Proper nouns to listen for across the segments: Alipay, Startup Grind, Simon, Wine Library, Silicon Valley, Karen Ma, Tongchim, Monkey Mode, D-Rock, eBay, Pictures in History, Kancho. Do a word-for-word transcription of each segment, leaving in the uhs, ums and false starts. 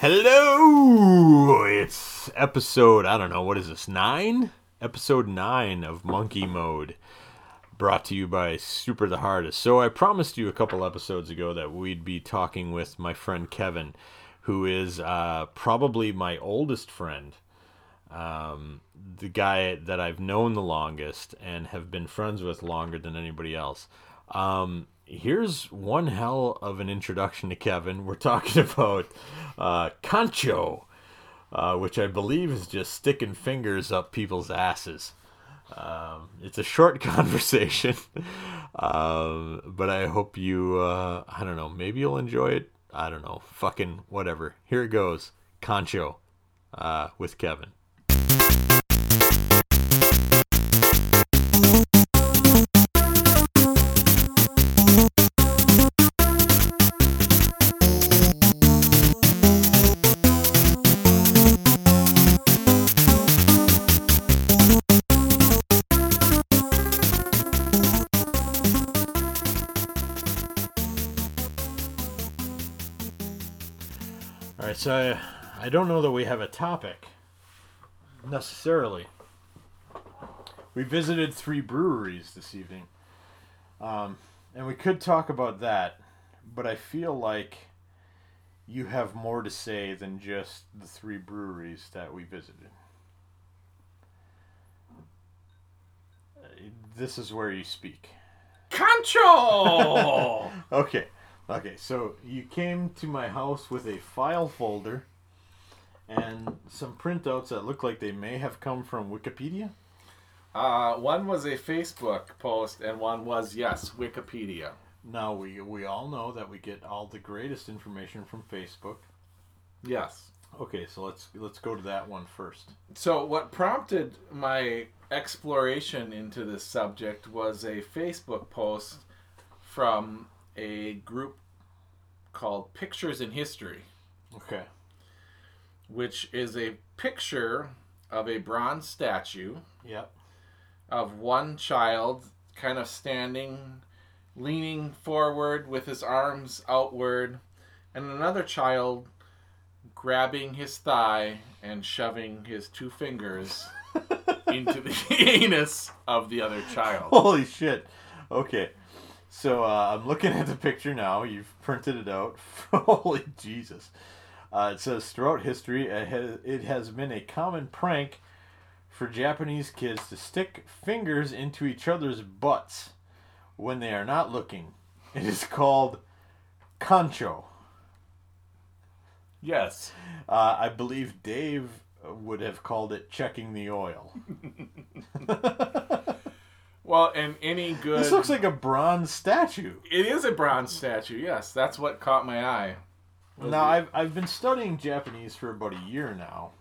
Hello! It's episode, I don't know, what is this, nine? Episode nine of Monkey Mode, brought to you by Super the Hardest. So I promised you a couple episodes ago that we'd be talking with my friend Kevin, who is uh, probably my oldest friend, um, the guy that I've known the longest and have been friends with longer than anybody else. Um... Here's one hell of an introduction to Kevin. We're talking about uh, Kancho, uh, which I believe is just sticking fingers up people's asses. Um, it's a short conversation, um, but I hope you, uh, I don't know, maybe you'll enjoy it. I don't know, fucking whatever. Here it goes, Kancho uh, with Kevin. So I, I don't know that we have a topic, necessarily. We visited three breweries this evening, um, and we could talk about that, but I feel like you have more to say than just the three breweries that we visited. This is where you speak. Kancho! Okay. Okay, so you came to my house with a file folder and some printouts that look like they may have come from Wikipedia? Uh, one was a Facebook post and one was, yes, Wikipedia. Now, we we all know that we get all the greatest information from Facebook. Yes. Okay, so let's let's go to that one first. So what prompted my exploration into this subject was a Facebook post from a group called Pictures in History. Okay. Which is a picture of a bronze statue. Yep. Of one child kind of standing, leaning forward with his arms outward, and another child grabbing his thigh and shoving his two fingers into the anus of the other child. Holy shit. Okay. So uh, I'm looking at the picture now. You've printed it out. Holy Jesus. Uh, it says, throughout history, it has been a common prank for Japanese kids to stick fingers into each other's butts when they are not looking. It is called Kancho. Yes. Uh, I believe Dave would have called it checking the oil. Well, and any good... This looks like a bronze statue. It is a bronze statue, yes. That's what caught my eye. Now, I've, I've been studying Japanese for about a year now.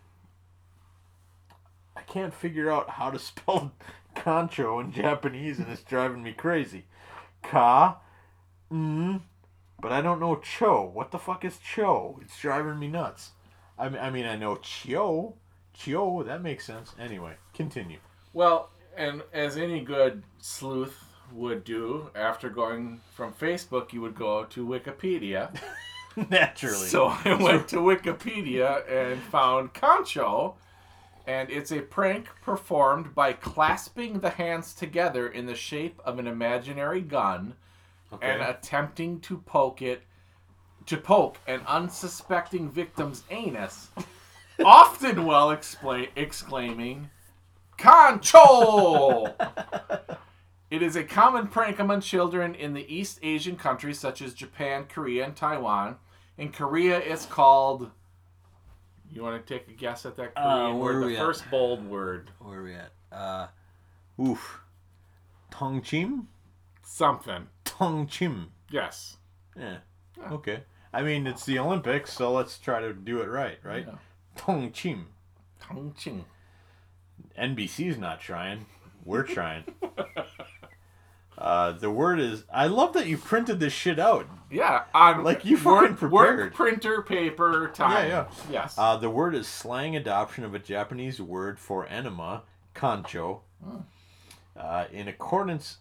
I can't figure out how to spell Kancho in Japanese, and it's driving me crazy. Ka, mm, but I don't know cho. What the fuck is cho? It's driving me nuts. I mean, I, mean, I know chio. Chio, that makes sense. Anyway, continue. Well... And as any good sleuth would do, after going from Facebook, you would go to Wikipedia. Naturally. So I went to Wikipedia and found Kancho, and it's a prank performed by clasping the hands together in the shape of an imaginary gun, okay, and attempting to poke it, to poke an unsuspecting victim's anus, often while expla- exclaiming... Kancho! It is a common prank among children in the East Asian countries such as Japan, Korea, and Taiwan. In Korea, it's called... You want to take a guess at that Korean uh, word? The first at? bold word. Where are we at? Uh, oof. Tongchim? Something. Tongchim. Yes. Yeah. yeah. Okay. I mean, it's the Olympics, so let's try to do it right, right? Yeah. Tongchim. Tongchim. N B C's not trying. We're trying. uh, the word is... I love that you printed this shit out. Yeah. I'm like, you fucking prepared. Work printer paper time. Yeah, yeah. Yes. Uh, the word is slang adoption of a Japanese word for enema, kancho. Hmm. Uh, in accordance...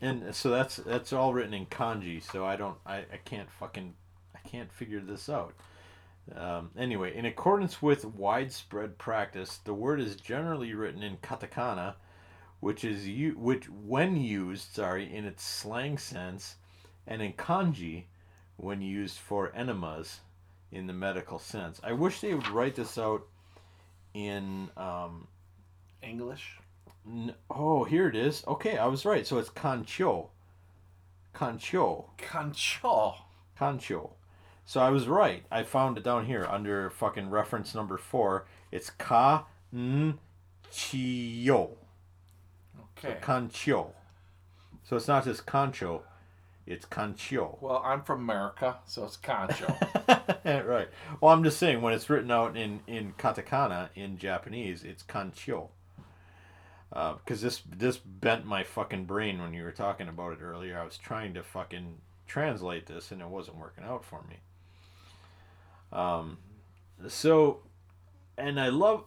And so that's that's all written in kanji, so I don't... I, I can't fucking... I can't figure this out. Um, anyway, in accordance with widespread practice, the word is generally written in katakana, which is u- which when used, sorry, in its slang sense, and in kanji when used for enemas in the medical sense. I wish they would write this out in um, English. N- oh, here it is. Okay, I was right. So it's kancho. Kancho. Kancho. Kancho. So I was right. I found it down here under fucking reference number four. It's ka-n-chi-yo. Okay. So kancho. So it's not just kancho. It's kancho. Well, I'm from America, so it's kancho. Right. Well, I'm just saying, when it's written out in, in katakana, in Japanese, it's kancho. Uh, because this this bent my fucking brain when you were talking about it earlier. I was trying to fucking translate this, and it wasn't working out for me. Um, so, and I love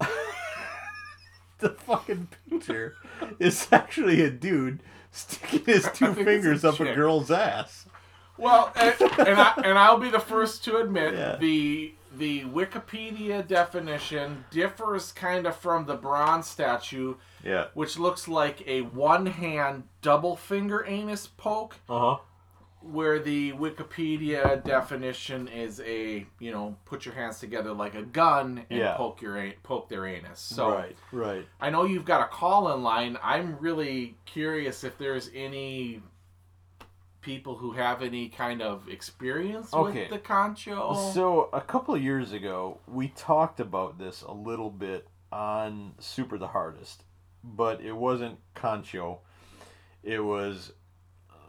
the fucking picture. It's actually a dude sticking his two fingers a up chick. a girl's ass. Well, and, and I and I'll be the first to admit yeah. the. The Wikipedia definition differs kind of from the bronze statue, yeah. which looks like a one-hand double-finger anus poke, uh-huh. where the Wikipedia definition is a, you know, put your hands together like a gun and yeah. poke your poke their anus. So right, right. I know you've got a call-in line. I'm really curious if there's any... people who have any kind of experience okay. with the kancho. So a couple of years ago, we talked about this a little bit on Super the Hardest, but it wasn't kancho. It was,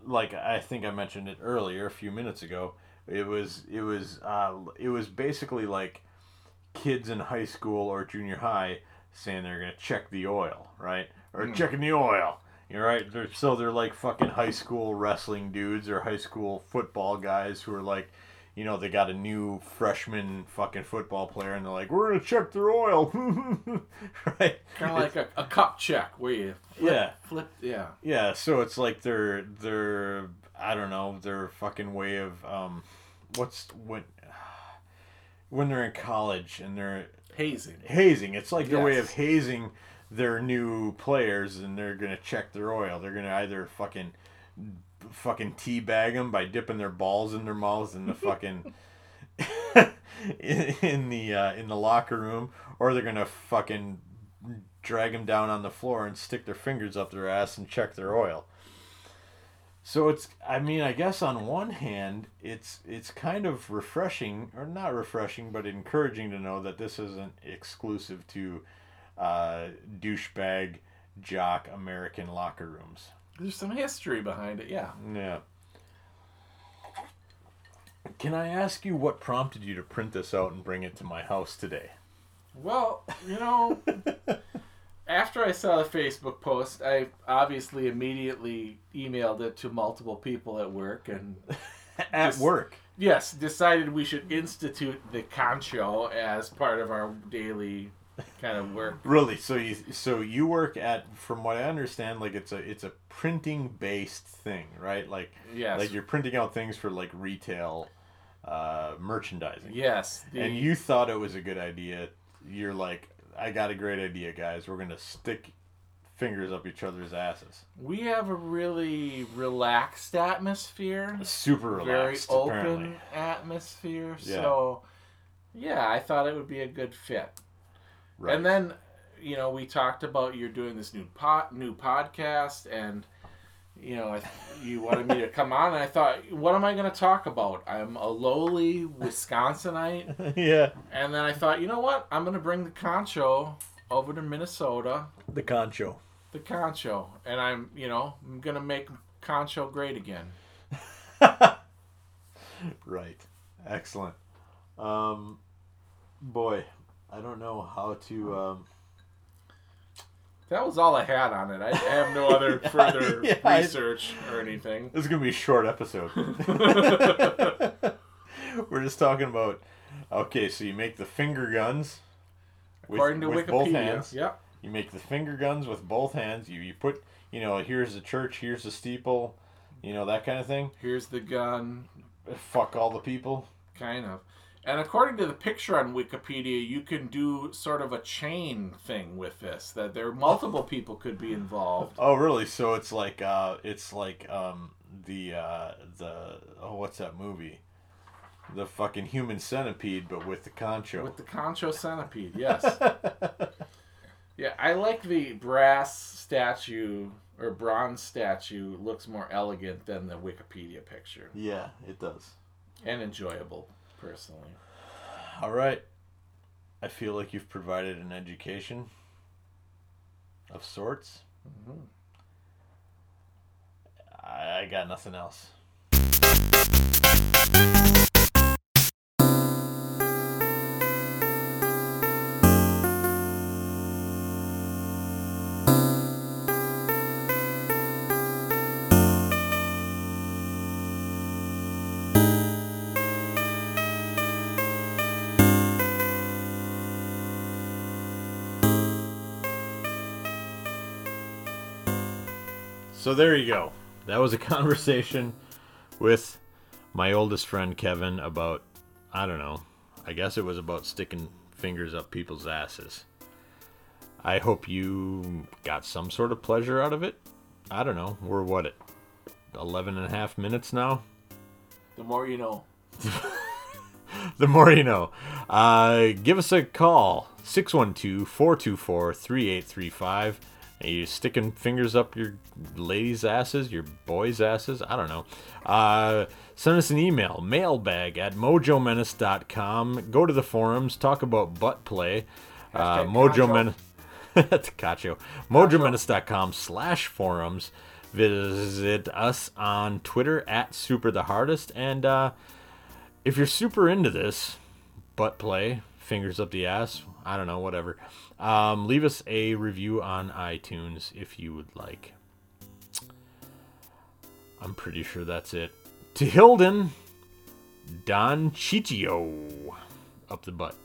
like I think I mentioned it earlier a few minutes ago. It was it was uh, it was basically like kids in high school or junior high saying they're gonna check the oil, right? Or mm. checking the oil. You're right. They're, so they're like fucking high school wrestling dudes or high school football guys who are like, you know, they got a new freshman fucking football player and they're like, we're going to check their oil. Right? Kind of like a, a cup check where you flip, yeah. flip. Yeah. Yeah. So it's like their, their, I don't know, their fucking way of, um, what's, when, when they're in college and they're. Hazing. Hazing. It's like their yes. way of hazing their new players, and they're gonna check their oil. They're gonna either fucking, fucking teabag them by dipping their balls in their mouths in the fucking, in, in the uh, in the locker room, or they're gonna fucking drag them down on the floor and stick their fingers up their ass and check their oil. So it's, I mean, I guess on one hand, it's it's kind of refreshing, or not refreshing, but encouraging to know that this isn't exclusive to. Uh, douchebag jock American locker rooms. There's some history behind it, yeah. Yeah. Can I ask you what prompted you to print this out and bring it to my house today? Well, you know, after I saw the Facebook post, I obviously immediately emailed it to multiple people at work and at just, work. Yes, decided we should institute the kancho as part of our daily kind of work. Really? So you so you work at, from what I understand, like it's a it's a printing based thing, right? Like yes. like you're printing out things for like retail uh, merchandising. Yes. The... And you thought it was a good idea. You're like, I got a great idea, guys. We're gonna stick fingers up each other's asses. We have a really relaxed atmosphere. A super relaxed, very open apparently. atmosphere. Yeah. So yeah, I thought it would be a good fit. Right. And then, you know, we talked about you're doing this new pot, new podcast, and, you know, I th- you wanted me to come on, and I thought, what am I going to talk about? I'm a lowly Wisconsinite. Yeah. And then I thought, you know what? I'm going to bring the kancho over to Minnesota. The kancho. The kancho. And I'm, you know, I'm going to make kancho great again. Right. Excellent. Um, boy. I don't know how to... Um... That was all I had on it. I have no other yeah, further yeah, research I... or anything. This is going to be a short episode. We're just talking about... Okay, so you make the finger guns with, According to with Wikipedia. both hands. Yep. You make the finger guns with both hands. You, you put, you know, here's the church, here's the steeple, you know, that kind of thing. Here's the gun. Fuck all the people. Kind of. And according to the picture on Wikipedia, you can do sort of a chain thing with this, that there are multiple people could be involved. Oh, really? So it's like uh, it's like um, the uh, the oh, what's that movie? The fucking Human Centipede, but with the Kancho. With the Kancho centipede, yes. Yeah, I like the brass statue or bronze statue. Looks more elegant than the Wikipedia picture. Yeah, it does. And enjoyable. Personally. All right. I feel like you've provided an education of sorts. Mm-hmm. I, I got nothing else. So there you go. That was a conversation with my oldest friend, Kevin, about, I don't know, I guess it was about sticking fingers up people's asses. I hope you got some sort of pleasure out of it. I don't know. We're what, at eleven and a half minutes now? The more you know. The more you know. Uh, give us a call, six one two, four two four, three eight three five. Are you sticking fingers up your ladies' asses, your boys' asses? I don't know. Uh, send us an email, mailbag at mojomenace dot com. Go to the forums, talk about butt play. Uh, Mojo Menace. Takacho. mojomenace dot com slash forums. Visit us on Twitter at superthehardest. And uh, if you're super into this, butt play, fingers up the ass, I don't know, whatever. Um, leave us a review on iTunes if you would like. I'm pretty sure that's it. To Hilden, Don Chichio, up the butt.